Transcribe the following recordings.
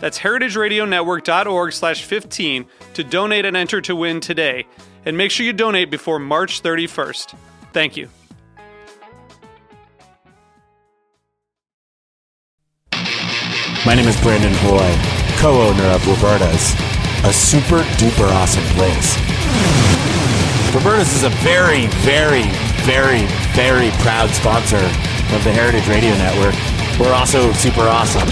That's heritageradionetwork.org/15 to donate and enter to win today. And make sure you donate before March 31st. Thank you. My name is Brandon Hoy, co-owner of Roberta's, a super duper awesome place. Roberta's is a very, very, very, very proud sponsor of the Heritage Radio Network. We're also super awesome.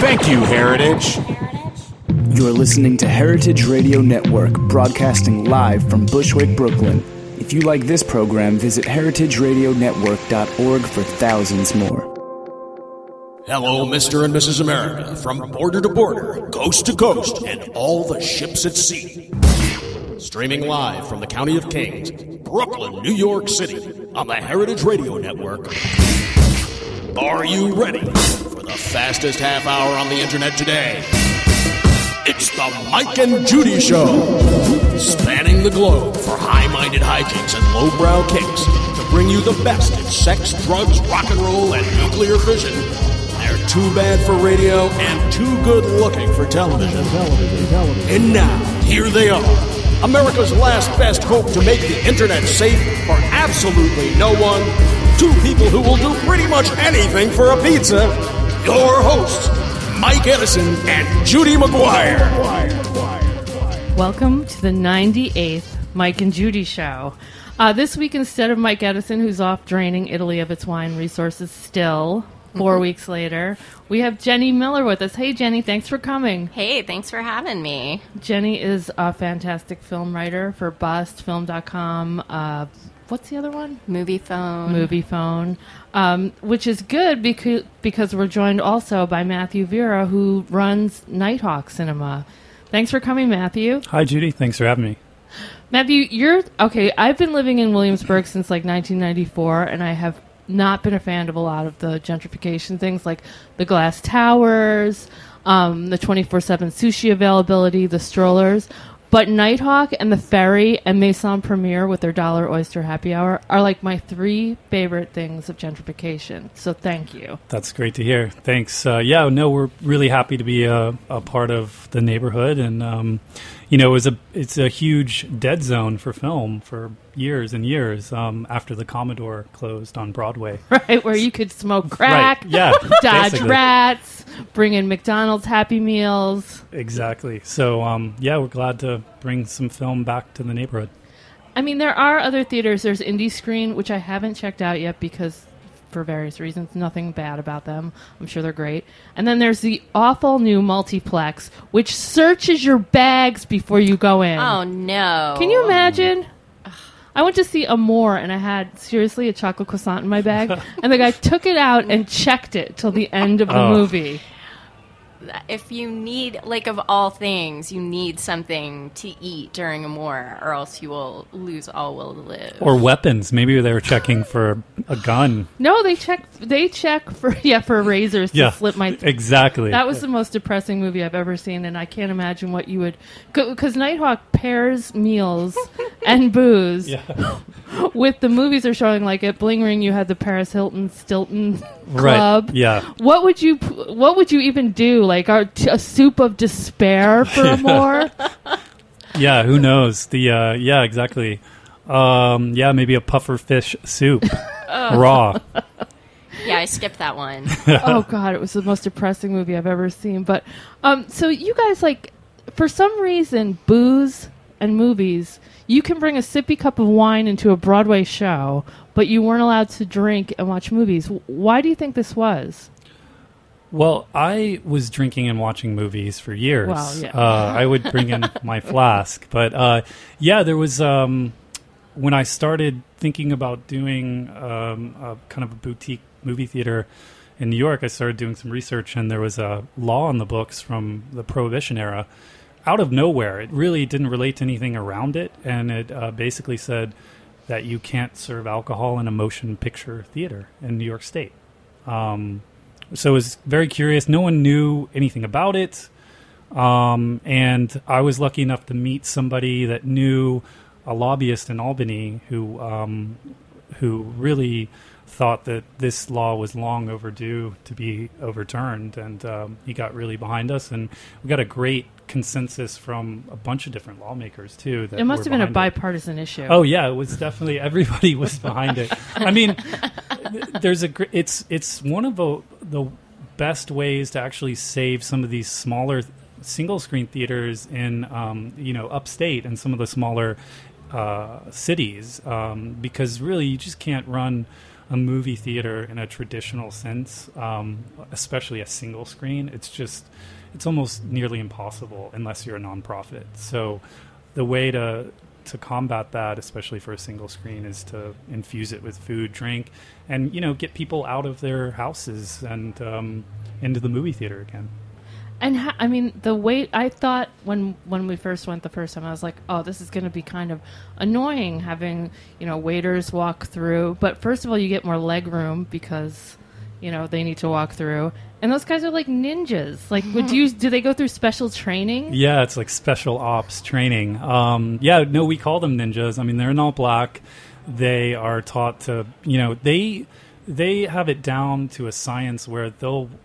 Thank you, Heritage. You're listening to Heritage Radio Network, broadcasting live from Bushwick, Brooklyn. If you like this program, visit heritageradionetwork.org for thousands more. Hello, Mr. and Mrs. America, from border to border, coast to coast, and all the ships at sea. Streaming live from the County of Kings, Brooklyn, New York City, on the Heritage Radio Network. Are you ready for the fastest half hour on the internet today? It's the Mike and Judy Show, spanning the globe for high-minded hijinks and lowbrow kicks to bring you the best in sex, drugs, rock and roll, and nuclear fission. They're too bad for radio and too good looking for television. And now, here they are. America's last best hope to make the internet safe for absolutely no one. 2 people who will do pretty much anything for a pizza. Your hosts, Mike Edison and Judy McGuire. Welcome to the 98th Mike and Judy Show. This week, instead of Mike Edison, who's off draining Italy of its wine resources still, 4 weeks later, we have Jenny Miller with us. Hey, Jenny, thanks for coming. Hey, thanks for having me. Jenny is a fantastic film writer for Bust, Film.com. What's the other one? Movie Phone. Which is good because we're joined also by Matthew Viragh, who runs Nitehawk Cinema. Thanks for coming, Matthew. Hi, Judy. Thanks for having me. Matthew, I've been living in Williamsburg since like 1994, and I have not been a fan of a lot of the gentrification things like the glass towers, the 24/7 sushi availability, the strollers. But Nighthawk and the Ferry and Maison Premiere with their dollar oyster happy hour are like my 3 favorite things of gentrification. So thank you. That's great to hear. Thanks. We're really happy to be a part of the neighborhood, and it's a huge dead zone for film for years and years after the Commodore closed on Broadway. Right, where you could smoke crack, right. Yeah, dodge basically. Rats, bring in McDonald's Happy Meals. Exactly. So, we're glad to bring some film back to the neighborhood. I mean, there are other theaters. There's Indie Screen, which I haven't checked out yet because, for various reasons, nothing bad about them. I'm sure they're great. And then there's the awful new multiplex, which searches your bags before you go in. Oh, no. Can you imagine? I went to see Amour, and I had, seriously, a chocolate croissant in my bag, and the guy took it out and checked it till the end of the movie. If you need, like, of all things, you need something to eat during Amour, or else you will lose all will to live. Or weapons. Maybe they were checking for a gun. No, they check for razors to slit my... Exactly. That was the most depressing movie I've ever seen, and I can't imagine what you would... Because Nighthawk pairs meals and booze with the movies they're showing. Like, at Bling Ring, you had the Paris Hilton Stilton Club. Right, yeah. What would you even do? Like a soup of despair for Amour? Yeah, who knows? Exactly. Maybe a puffer fish soup. Raw. Yeah, I skipped that one. Oh, God, it was the most depressing movie I've ever seen. But so you guys, like, for some reason, booze and movies, you can bring a sippy cup of wine into a Broadway show, but you weren't allowed to drink and watch movies. Why do you think this was? Well, I was drinking and watching movies for years. Wow, yeah. I would bring in my flask. But, yeah, there was... when I started thinking about doing a kind of a boutique movie theater in New York, I started doing some research, and there was a law in the books from the Prohibition era. Out of nowhere, it really didn't relate to anything around it, and it basically said that you can't serve alcohol in a motion picture theater in New York State. So it was very curious. No one knew anything about it, and I was lucky enough to meet somebody that knew a lobbyist in Albany who really thought that this law was long overdue to be overturned, and he got really behind us, and we got a great consensus from a bunch of different lawmakers too. That it must have been a bipartisan issue. Oh yeah, it was definitely, everybody was behind it. I mean, there's a it's one of the best ways to actually save some of these smaller single screen theaters in upstate and some of the smaller cities, because really you just can't run a movie theater in a traditional sense, especially a single screen. It's almost nearly impossible unless you're a nonprofit. So the way to combat that, especially for a single screen, is to infuse it with food, drink, and get people out of their houses and into the movie theater again. And I mean, the wait, I thought when we first went the first time, I was like, oh, this is going to be kind of annoying having, waiters walk through. But first of all, you get more leg room because, they need to walk through. And those guys are like ninjas. Like, do they go through special training? Yeah, it's like special ops training. We call them ninjas. I mean, they're in all black. They are taught to, they have it down to a science where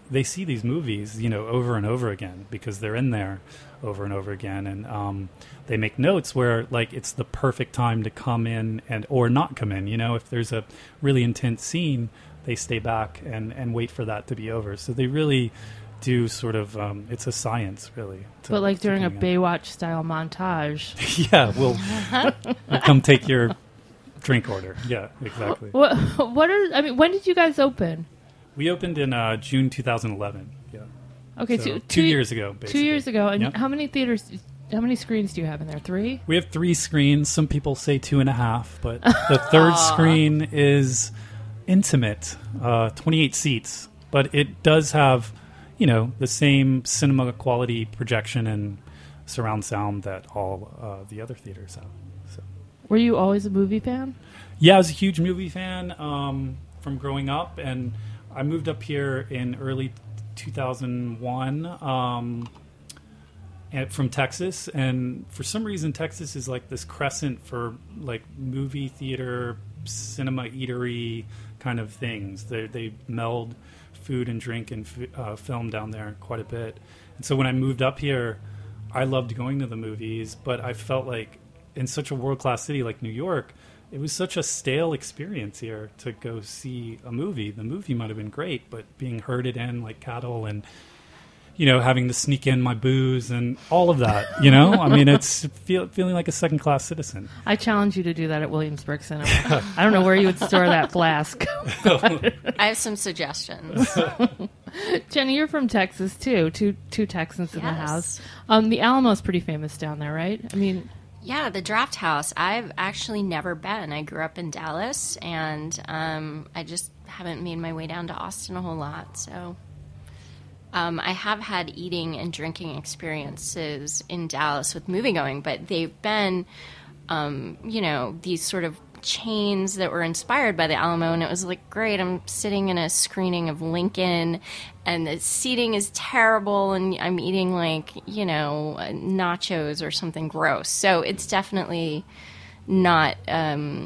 they see these movies, over and over again because they're in there over and over again. And they make notes where, like, it's the perfect time to come in or not come in. If there's a really intense scene, they stay back and wait for that to be over. So they really do sort of, it's a science, really. But like during a Baywatch-style montage. Yeah, we'll come take your... drink order. Yeah, exactly. When did you guys open? We opened in June 2011. Yeah. Okay, so two years ago, basically. 2 years ago. And yep. How many screens do you have in there? Three? We have three screens. Some people say 2.5, but the third screen is intimate, 28 seats, but it does have, the same cinema quality projection and surround sound that all the other theaters have. Were you always a movie fan? Yeah, I was a huge movie fan from growing up, and I moved up here in early 2001 from Texas. And for some reason, Texas is like this crescent for like movie theater, cinema eatery kind of things. They meld food and drink and film down there quite a bit. And so when I moved up here, I loved going to the movies, but I felt like in such a world-class city like New York, it was such a stale experience here to go see a movie. The movie might have been great, but being herded in like cattle and, having to sneak in my booze and all of that, I mean, it's feeling like a second-class citizen. I challenge you to do that at Williamsburg Cinema. I don't know where you would store that flask. I have some suggestions. Jenny, you're from Texas, too. Two Texans in the house. The Alamo's pretty famous down there, right? I mean... Yeah, the Draft House. I've actually never been. I grew up in Dallas, and I just haven't made my way down to Austin a whole lot. So I have had eating and drinking experiences in Dallas with moviegoing, but they've been, these sort of chains that were inspired by the Alamo, and it was like, great, I'm sitting in a screening of Lincoln and the seating is terrible and I'm eating like nachos or something gross. So it's definitely not a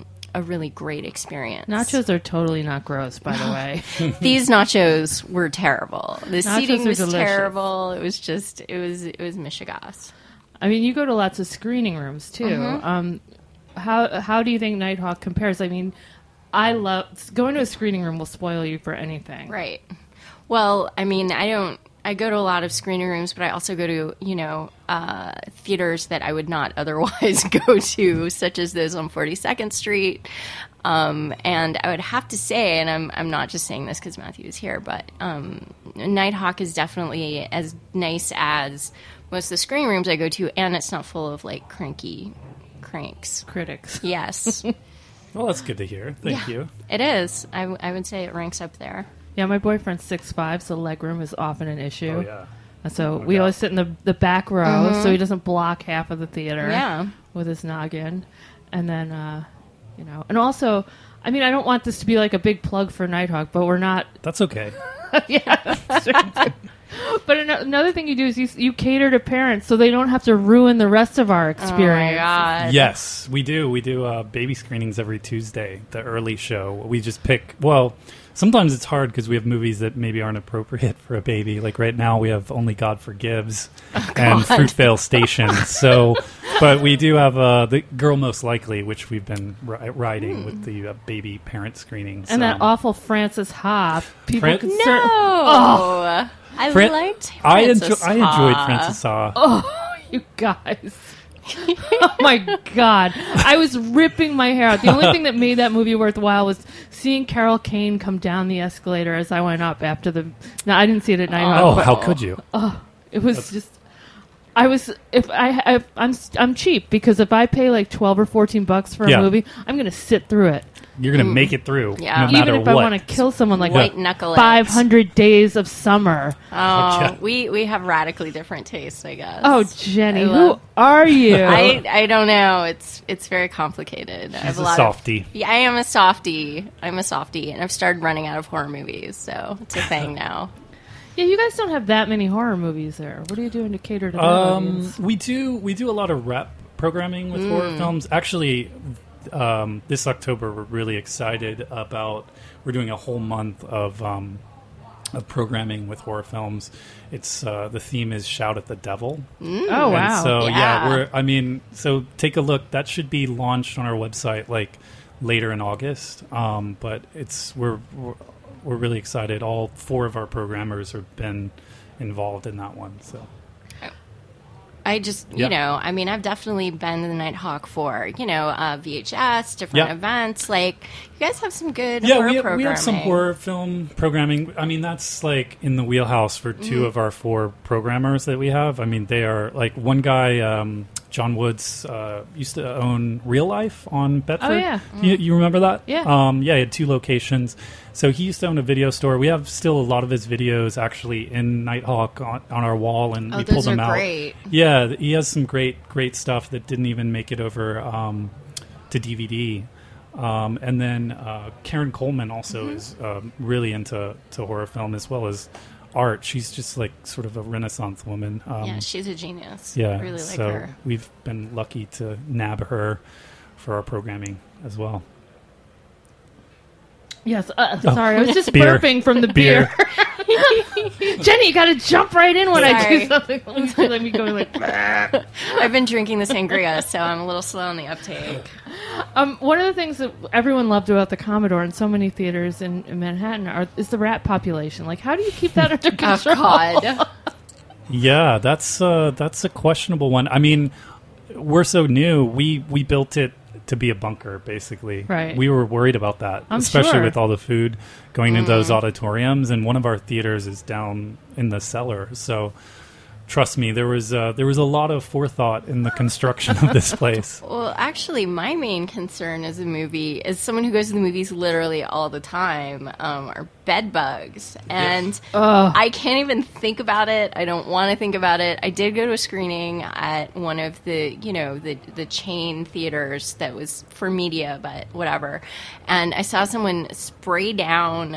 really great experience. Nachos are totally not gross, by the way. These nachos were terrible. The nachos seating was terrible. It was mishigas. I mean, you go to lots of screening rooms too. Mm-hmm. How do you think Nitehawk compares? I mean, I love... Going to a screening room will spoil you for anything. Right. Well, I mean, I don't... I go to a lot of screening rooms, but I also go to, you know, theaters that I would not otherwise go to, such as those on 42nd Street. And I would have to say, and I'm not just saying this because Matthew is here, but Nitehawk is definitely as nice as most of the screening rooms I go to, and it's not full of, like, cranky cranks. Critics. Yes. Well, that's good to hear. Thank you. It is. I would say it ranks up there. Yeah, my boyfriend's 6'5", so legroom is often an issue. Oh, yeah. So we always sit in the back row, so he doesn't block half of the theater with his noggin. And then, you know, and also, I mean, I don't want this to be like a big plug for Nitehawk, but we're not. That's okay. Yeah, that's right. But another thing you do is you cater to parents so they don't have to ruin the rest of our experience. Oh, my God. Yes, we do. We do baby screenings every Tuesday, the early show. We just pick, well, sometimes it's hard because we have movies that maybe aren't appropriate for a baby. Like right now we have Only God Forgives and Fruitvale Station. So, but we do have the Girl Most Likely, which we've been riding with the baby parent screenings. And that awful Frances Ha. I enjoyed Frances Ha. Oh, you guys. Oh my God, I was ripping my hair out. The only thing that made that movie worthwhile was seeing Carol Kane come down the escalator as I went up after the... No, I didn't see it at night. Oh, how could you? Oh, it was just... I was... I'm cheap, because if I pay like $12 or $14 for a movie, I'm going to sit through it. You're going to make it through no matter what. Even if I want to kill someone, like White Knuckle 500 Days of Summer. Oh, yeah. we have radically different tastes, I guess. Oh, Jenny, who are you? I don't know. It's very complicated. She's a softie. I am a softie. I'm a softie, and I've started running out of horror movies, so it's a thing now. Yeah, you guys don't have that many horror movies there. What are you doing to cater to that audience? We do a lot of rep programming with horror films. Actually... this October, we're really excited about. We're doing a whole month of programming with horror films. It's the theme is "Shout at the Devil." Oh wow! So so take a look. That should be launched on our website like later in August. But it's we're really excited. All four of our programmers have been involved in that one. So. I just, I've definitely been to the Nitehawk for, VHS, different events. Like, you guys have some good horror programming. Yeah, we have some horror film programming. I mean, that's, like, in the wheelhouse for two of our four programmers that we have. I mean, they are, like, one guy, John Woods, used to own Real Life on Bedford. Oh, yeah. You remember that? Yeah. He had 2 locations. So he used to own a video store. We have still a lot of his videos actually in Nitehawk on our wall, and we pulled them out. Great. Yeah, he has some great stuff that didn't even make it over to DVD. And then Karen Coleman also is really into horror film as well as art. She's just like sort of a Renaissance woman. She's a genius. Yeah, I really like her. We've been lucky to nab her for our programming as well. Yes, sorry, I was just burping from the beer. Jenny, you got to jump right in when I do something. Let me go like... I've been drinking the sangria, so I'm a little slow on the uptake. One of the things that everyone loved about the Commodore and so many theaters in Manhattan is the rat population. Like, how do you keep that under control? Oh, God. Yeah, that's a questionable one. I mean, we're so new. We built it to be a bunker, basically. Right. We were worried about that, especially with all the food going into those auditoriums. And one of our theaters is down in the cellar. So trust me, there was a lot of forethought in the construction of this place. Well, actually, my main concern as a movie, as someone who goes to the movies literally all the time, are bed bugs. And I can't even think about it. I don't want to think about it. I did go to a screening at one of the, the chain theaters that was for media, but whatever. And I saw someone spray down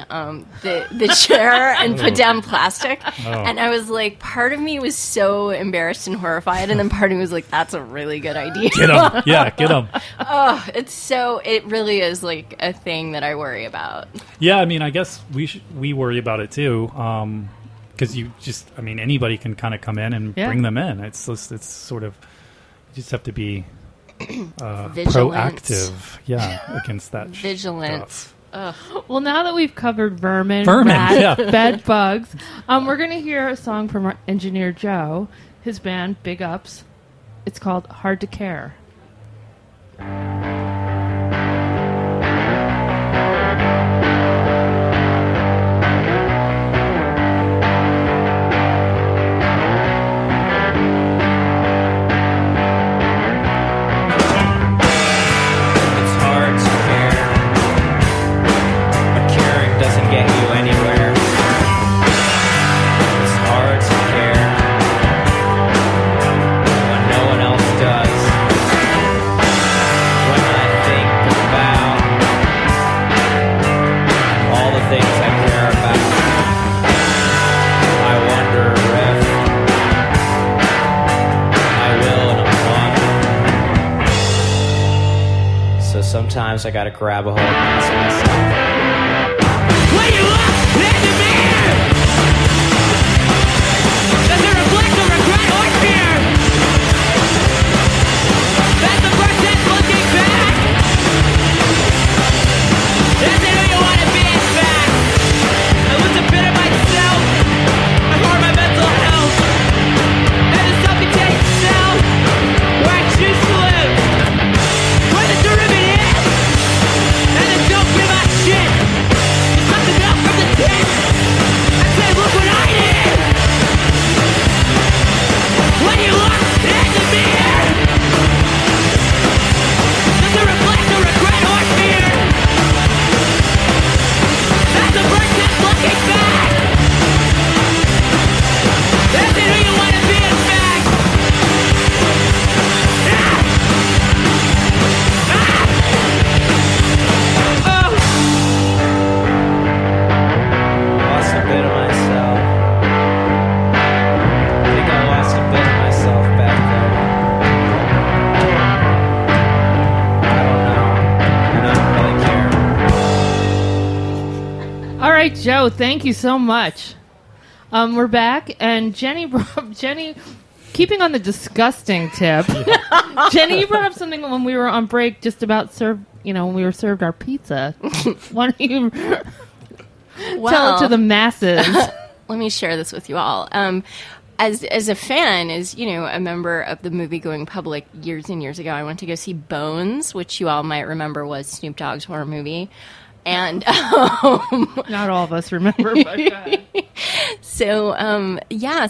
the chair and put down plastic. Oh. And I was like, part of me was so embarrassed and horrified, and then part of me was like, that's a really good idea. Get him. Yeah, get him. Oh, it really is like a thing that I worry about. Yeah, I mean, I guess we worry about it too, because anybody can kind of come in and bring them in. It's just, it's sort of, you just have to be proactive against that vigilant stuff. Well, now that we've covered vermin rats, bed bugs, we're going to hear a song from our engineer Joe, his band Big Ups. It's called Hard to Care. Sometimes I gotta grab a hold of myself. When you look in the mirror, does it reflect the regret or fear? That's the person looking back. Is it who you want to be? In fact, I lose a bit of myself. I harm my mental health. And the self-contained self, where I choose to live. Where the derivative. When you look in the mirror, does it reflect the regret or fear? That's the person looking back. That's it who you want to be, in fact. Ah! Ah! Oh. Lost a bit of myself. Joe, thank you so much. We're back, and Jenny, keeping on the disgusting tip, Jenny, you brought up something when we were on break just about when we were served our pizza. Why don't you tell it to the masses? Let me share this with you all. As a fan, a member of the movie-going public, years and years ago, I went to go see Bones, which you all might remember was Snoop Dogg's horror movie. And not all of us remember, but so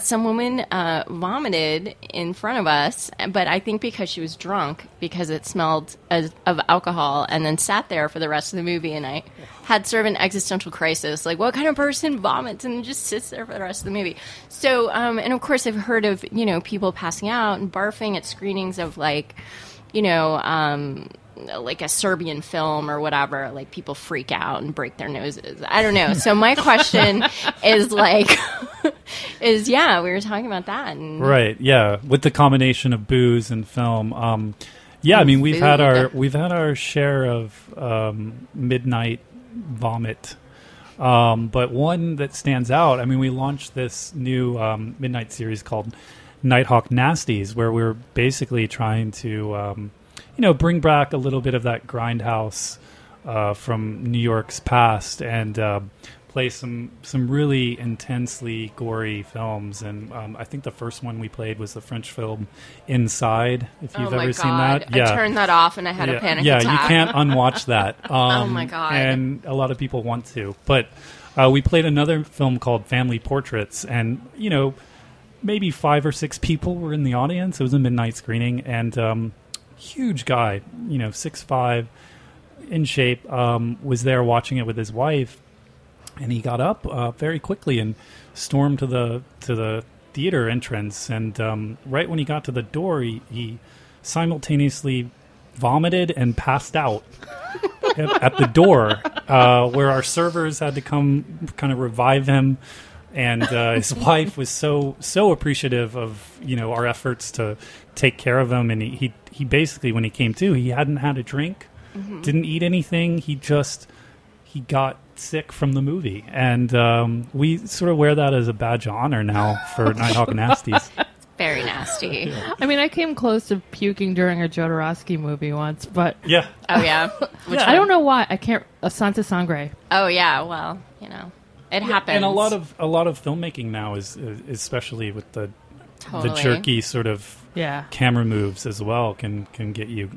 some woman vomited in front of us, but I think because she was drunk, because it smelled of alcohol, and then sat there for the rest of the movie, and I had sort of an existential crisis, like what kind of person vomits and just sits there for the rest of the movie? So and of course I've heard of people passing out and barfing at screenings of like a Serbian film or whatever, like people freak out and break their noses. I don't know. So my question is we were talking about that. And right. Yeah. With the combination of booze and film. I mean, we've had our share of midnight vomit. But one that stands out, I mean, we launched this new midnight series called Nitehawk Nasties, where we're basically trying to, bring back a little bit of that grindhouse from New York's past, and play some really intensely gory films. And I think the first one we played was the French film Inside, if you've ever seen that. Yeah. I turned that off and I had a panic attack. Yeah, you can't unwatch that. Oh my God. And a lot of people want to. But we played another film called Family Portraits, and, maybe 5 or 6 people were in the audience. It was a midnight screening, and... huge guy, 6'5", in shape, was there watching it with his wife, and he got up very quickly and stormed to the theater entrance, and right when he got to the door, he simultaneously vomited and passed out at the door, where our servers had to come kind of revive him, and his wife was so appreciative of our efforts to take care of him, and he basically, when he came to, he hadn't had a drink, didn't eat anything. He got sick from the movie, and we sort of wear that as a badge of honor now for Nighthawk Nasties. very nasty. Yeah. I mean, I came close to puking during a Jodorowsky movie once, but... Yeah. Oh, yeah? I don't know why. I can't... Santa Sangre. Oh, yeah. Well, you know, it happens. And a lot of filmmaking now is especially with the... Totally. The jerky sort of camera moves as well can get you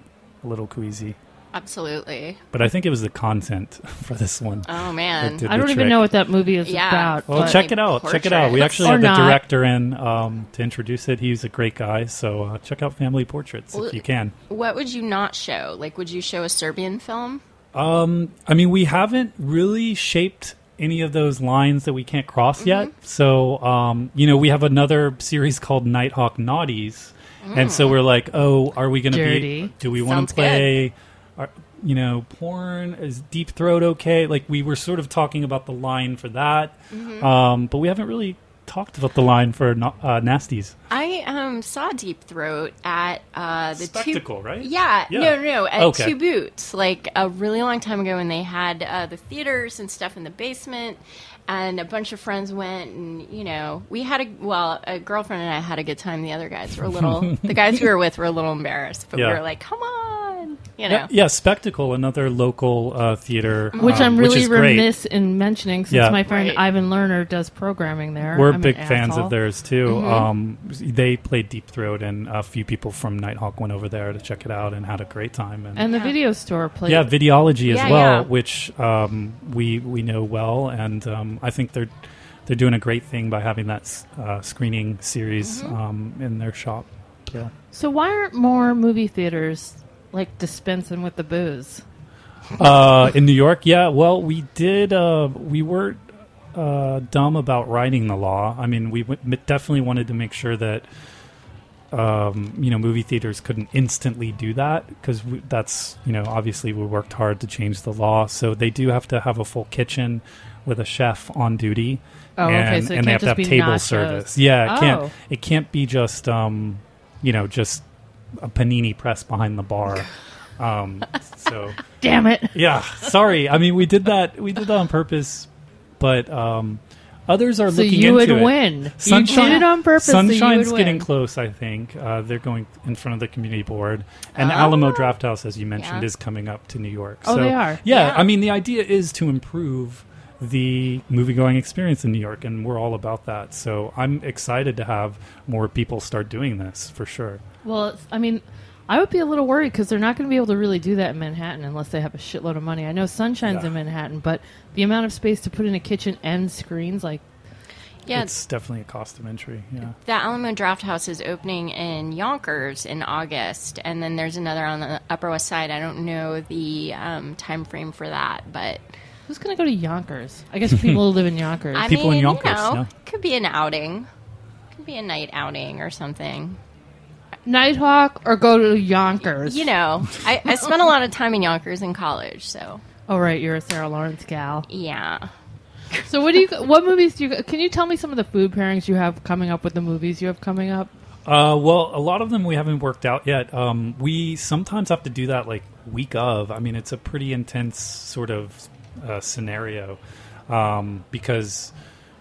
a little queasy. Absolutely. But I think it was the content for this one. Oh, man. I don't even know what that movie is about. Well, check it out. Portraits. Check it out. We actually had the director in to introduce it. He's a great guy. So check out Family Portraits if you can. What would you not show? Like, would you show a Serbian film? I mean, we haven't really shaped any of those lines that we can't cross yet. So, you know, we have another series called Nitehawk Naughties. And so we're like, oh, are we going to be... Do we want to play... you know, porn? Is Deep Throat okay? Like, we were sort of talking about the line for that, but we haven't really talked about the line for nasties. I saw Deep Throat at the Spectacle, right? Yeah, no, at Two Boots, like a really long time ago, and they had the theaters and stuff in the basement. And a bunch of friends went, and, you know, we had a girlfriend and I had a good time. The other guys were a little, the guys we were with were a little embarrassed, but we were like, come on, you know. Yeah, Spectacle, another local theater. Which I'm really remiss in mentioning since my friend Ivan Lerner does programming there. We're big fans of theirs, too. They played Deep Throat, and a few people from Nighthawk went over there to check it out and had a great time. And the video store played. Yeah, Videology as well, which we know well, and... I think they're doing a great thing by having that screening series in their shop. Yeah. So why aren't more movie theaters like dispensing with the booze? In New York, yeah. Well, we did. We weren't dumb about writing the law. I mean, we definitely wanted to make sure that you know, movie theaters couldn't instantly do that because that's, you know, obviously we worked hard to change the law. So they do have to have a full kitchen with a chef on duty, so and they have to have table service. Yeah, it can't be just you know, just a panini press behind the bar. So damn it. Yeah, sorry. I mean, we did that on purpose, but others are looking into it. So you would win. Sunshine, you did it on purpose. Sunshine's getting close, I think. They're going in front of the community board. And Alamo Drafthouse, as you mentioned, is coming up to New York. Oh, so, they are. Yeah, I mean, the idea is to improve the movie-going experience in New York, and we're all about that. So I'm excited to have more people start doing this, for sure. Well, I mean, I would be a little worried because they're not going to be able to really do that in Manhattan unless they have a shitload of money. I know Sunshine's in Manhattan, but the amount of space to put in a kitchen and screens, like... Yeah, it's definitely a cost of entry. Yeah. The Alamo Drafthouse is opening in Yonkers in August, and then there's another on the Upper West Side. I don't know the time frame for that, but... Who's going to go to Yonkers? I guess people who live in Yonkers. I mean, in Yonkers, you know, it could be an outing. It could be a night outing or something. Nighthawk or go to Yonkers? You know, I spent a lot of time in Yonkers in college, so. Oh, right. You're a Sarah Lawrence gal. Yeah. So what movies do you... Can you tell me some of the food pairings you have coming up with the movies you have coming up? Well, a lot of them we haven't worked out yet. We sometimes have to do that, like, week of. I mean, it's a pretty intense sort of... scenario because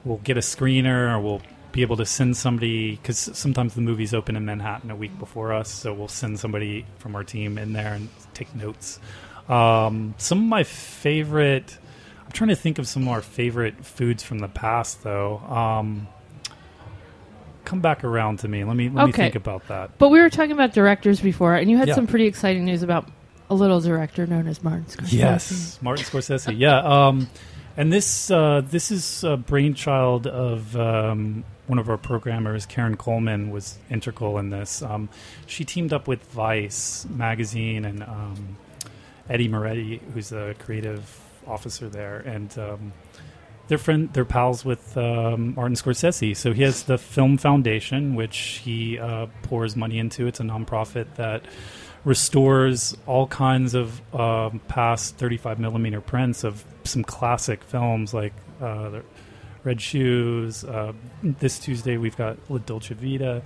we'll get a screener or we'll be able to send somebody, because sometimes the movies open in Manhattan a week before us, so we'll send somebody from our team in there and take notes. Some of my favorite, I'm trying to think of some of our favorite foods from the past though. Come back around to me. Let me think about that. But we were talking about directors before, and you had some pretty exciting news about a little director known as Martin Scorsese. Yes, Martin Scorsese. Yeah, and this is a brainchild of one of our programmers, Karen Coleman, was integral in this. She teamed up with Vice magazine and Eddie Moretti, who's the creative officer there, and they're pals with Martin Scorsese. So he has the Film Foundation, which he pours money into. It's a nonprofit that restores all kinds of past 35mm prints of some classic films like Red Shoes. This Tuesday we've got La Dolce Vita.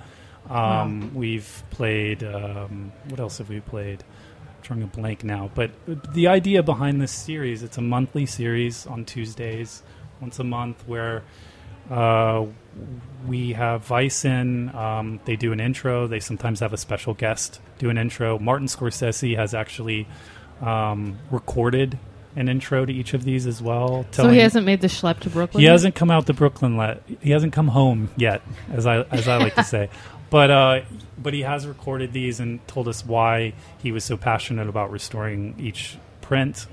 Wow. We've played... what else have we played? I'm drawing a blank now. But the idea behind this series, it's a monthly series on Tuesdays, once a month, where We have Vice in. They do an intro. They sometimes have a special guest do an intro. Martin Scorsese has actually recorded an intro to each of these as well. So he hasn't made the schlep to Brooklyn. He hasn't come out to Brooklyn yet. He hasn't come home yet, as I like to say. But he has recorded these and told us why he was so passionate about restoring each print.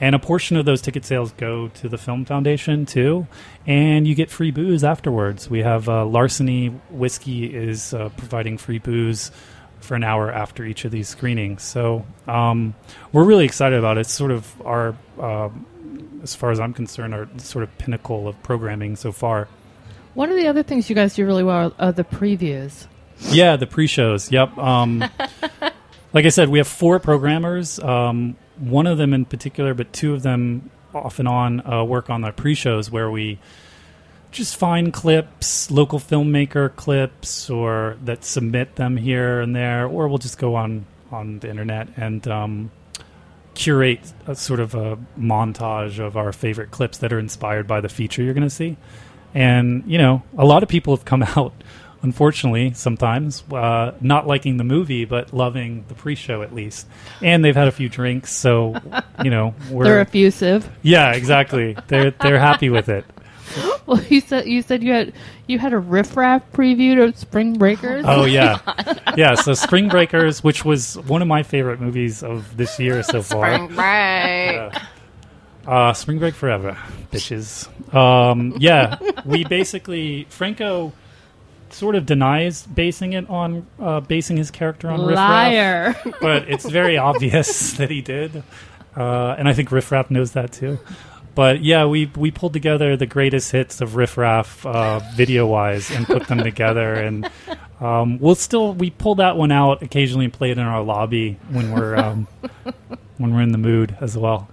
And a portion of those ticket sales go to the Film Foundation, too. And you get free booze afterwards. We have Larceny Whiskey is providing free booze for an hour after each of these screenings. So we're really excited about it. It's sort of our, as far as I'm concerned, our sort of pinnacle of programming so far. One of the other things you guys do really well are the previews. Yeah, the pre-shows. Yep. Like I said, we have four programmers. One of them in particular, but two of them off and on work on the pre-shows where we just find clips, local filmmaker clips, or that submit them here and there, or we'll just go on the internet and curate a sort of a montage of our favorite clips that are inspired by the feature you're going to see. And, you know, a lot of people have come out, unfortunately, sometimes, not liking the movie, but loving the pre-show at least. And they've had a few drinks, so, you know. They're effusive. Yeah, exactly. They're happy with it. Well, you said you had a Riff Raff preview of Spring Breakers. Oh, yeah. Yeah, so Spring Breakers, which was one of my favorite movies of this year so far. Spring Break. Spring Break forever, bitches. Yeah, we basically, Franco sort of denies basing his character on Riff Raff. Liar. But it's very obvious that he did. And I think Riff Raff knows that too. But yeah, we pulled together the greatest hits of Riff Raff video-wise and put them together. And we pull that one out occasionally and play it in our lobby when we're when we're in the mood as well.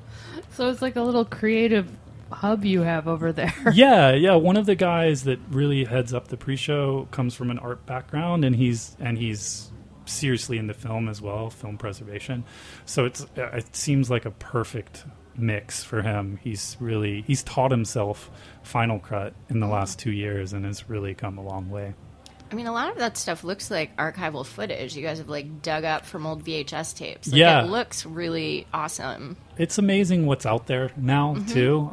So it's like a little creative hub you have over there. Yeah. One of the guys that really heads up the pre-show comes from an art background, and he's seriously into film as well, film preservation. So it seems like a perfect mix for him. He's taught himself Final Cut in the last 2 years and has really come a long way. I mean, a lot of that stuff looks like archival footage. You guys have, like, dug up from old VHS tapes. Like, yeah. It looks really awesome. It's amazing what's out there now, too.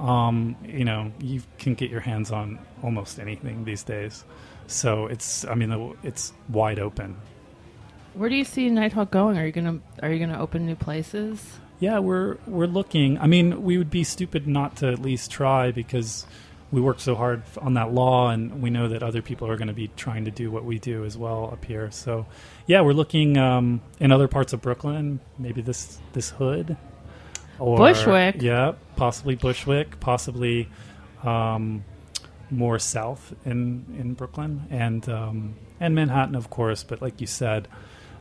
You know, you can get your hands on almost anything these days. So it's wide open. Where do you see Nitehawk going? Are you gonna open new places? Yeah, we're looking. I mean, we would be stupid not to at least try because we work so hard on that law, and we know that other people are going to be trying to do what we do as well up here. So, yeah, we're looking in other parts of Brooklyn, maybe this hood. Or, Bushwick? Yeah, possibly Bushwick, possibly more south in Brooklyn, and Manhattan, of course. But like you said,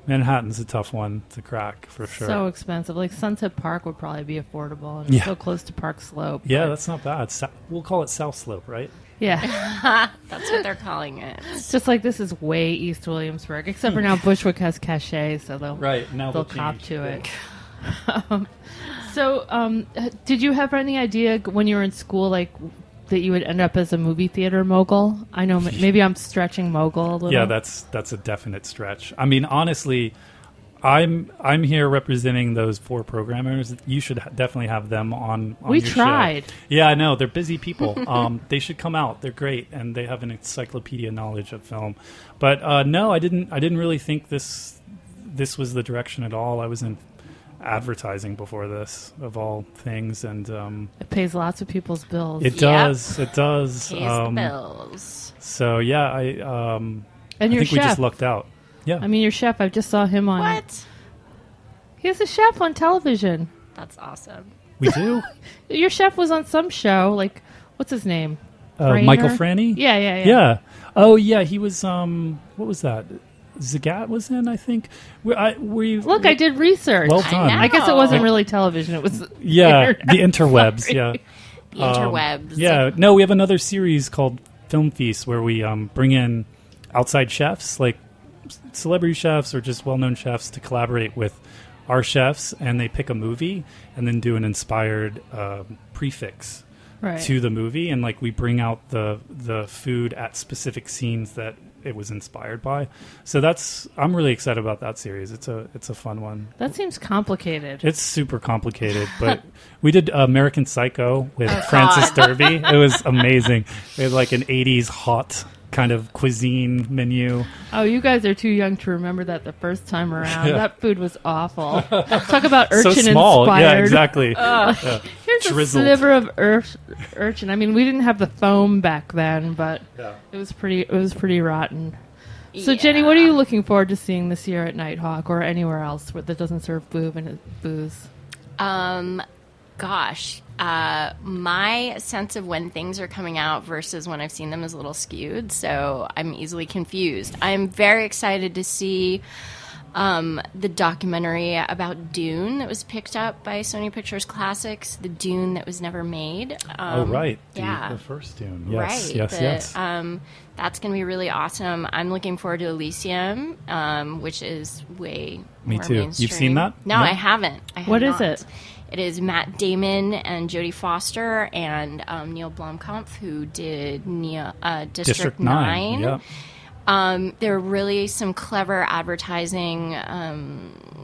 Manhattan's a tough one to crack for sure. So expensive. Like Sunset Park would probably be affordable. And it's so close to Park Slope. Yeah, that's not bad. We'll call it South Slope, right? Yeah. That's what they're calling it. It's just like this is way East Williamsburg, except for now Bushwick has cachet, so they'll cop to it. Did you have any idea when you were in school, like, that you would end up as a movie theater mogul? I know maybe I'm stretching mogul a little. Yeah, that's a definite stretch. I mean, honestly, I'm here representing those four programmers. You should definitely have them on your show. Yeah, I know. They're busy people. They should come out. They're great, and they have an encyclopedia knowledge of film. But no, I didn't really think this was the direction at all. I was in advertising before this, of all things, and it pays lots of people's bills. It does. Pays the bills. So yeah, I think chef. We just lucked out. Yeah, I mean your chef. I just saw him on. What? He's a chef on television. That's awesome. We do. Your chef was on some show. Like, what's his name? Michael Franny. Yeah. Oh yeah, he was. What was that? Zagat was in, I think. I did research. Well done. I guess it wasn't really television. It was the interwebs. Sorry. Yeah, the interwebs. Yeah, no, we have another series called Film Feast where we bring in outside chefs, like celebrity chefs or just well-known chefs, to collaborate with our chefs, and they pick a movie and then do an inspired prefix right. to the movie, and like we bring out the food at specific scenes that it was inspired by. So that's, I'm really excited about that series. It's a fun one. That seems complicated. It's super complicated, but we did American Psycho with Francis Derby. It was amazing. We had like an 80s hot kind of cuisine menu. Oh, you guys are too young to remember that the first time around. Yeah. That food was awful. Talk about urchin so small. Inspired. Yeah, exactly. Yeah. Here's drizzled. A sliver of urchin. I mean, we didn't have the foam back then, but yeah. it was pretty rotten. So yeah. Jenny, what are you looking forward to seeing this year at Nitehawk or anywhere else that doesn't serve booze? Gosh. My sense of when things are coming out versus when I've seen them is a little skewed, so I'm easily confused. I'm very excited to see the documentary about Dune that was picked up by Sony Pictures Classics, the Dune that was never made. The first Dune. Yes, right. Yes. That's going to be really awesome. I'm looking forward to Elysium, which is way Me more too. Mainstream. You've seen that? No, I haven't. What is it? It is Matt Damon and Jodie Foster and Neil Blomkamp, who did District 9. Yeah. There were really some clever advertising,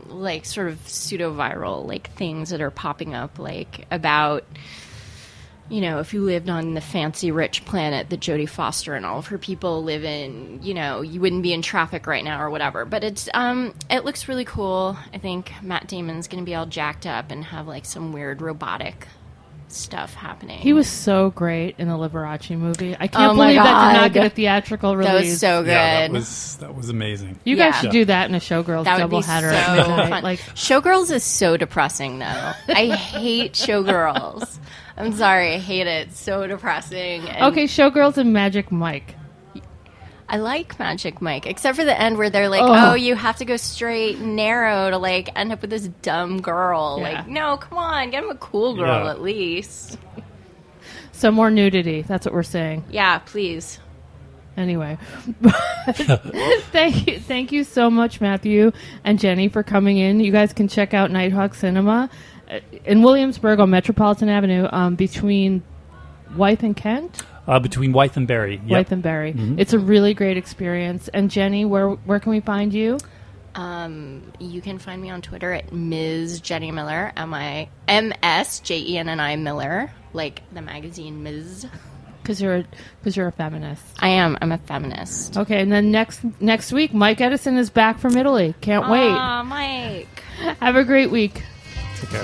like sort of pseudo-viral, like things that are popping up, like about, you know, if you lived on the fancy rich planet that Jodie Foster and all of her people live in, you know, you wouldn't be in traffic right now or whatever. But it's it looks really cool. I think Matt Damon's going to be all jacked up and have like some weird robotic stuff happening. He was so great in the Liberace movie. I can't believe that did not get a theatrical release. That was so good. Yeah, that was amazing. You guys should do that in a Showgirls doubleheader. That would be so fun. Like, Showgirls is so depressing, though. I hate Showgirls. I'm sorry, I hate it. So depressing. And okay, Showgirls and Magic Mike. I like Magic Mike, except for the end where they're like, oh you have to go straight and narrow to, like, end up with this dumb girl. Yeah. Like, no, come on, get him a cool girl at least. So more nudity, that's what we're saying. Yeah, please. Anyway, thank you so much, Matthew and Jenny, for coming in. You guys can check out Nitehawk Cinema in Williamsburg on Metropolitan Avenue between Wythe and Kent. Between Wythe and Barry. Yep. Wythe and Barry. Mm-hmm. It's a really great experience. And Jenny, where can we find you? You can find me on Twitter at Ms. Jenny Miller. MSJenni Miller, like the magazine Ms. Because you're a feminist. I am. I'm a feminist. Okay, and then next week, Mike Edison is back from Italy. Can't wait. Aw, Mike. Have a great week. Take care.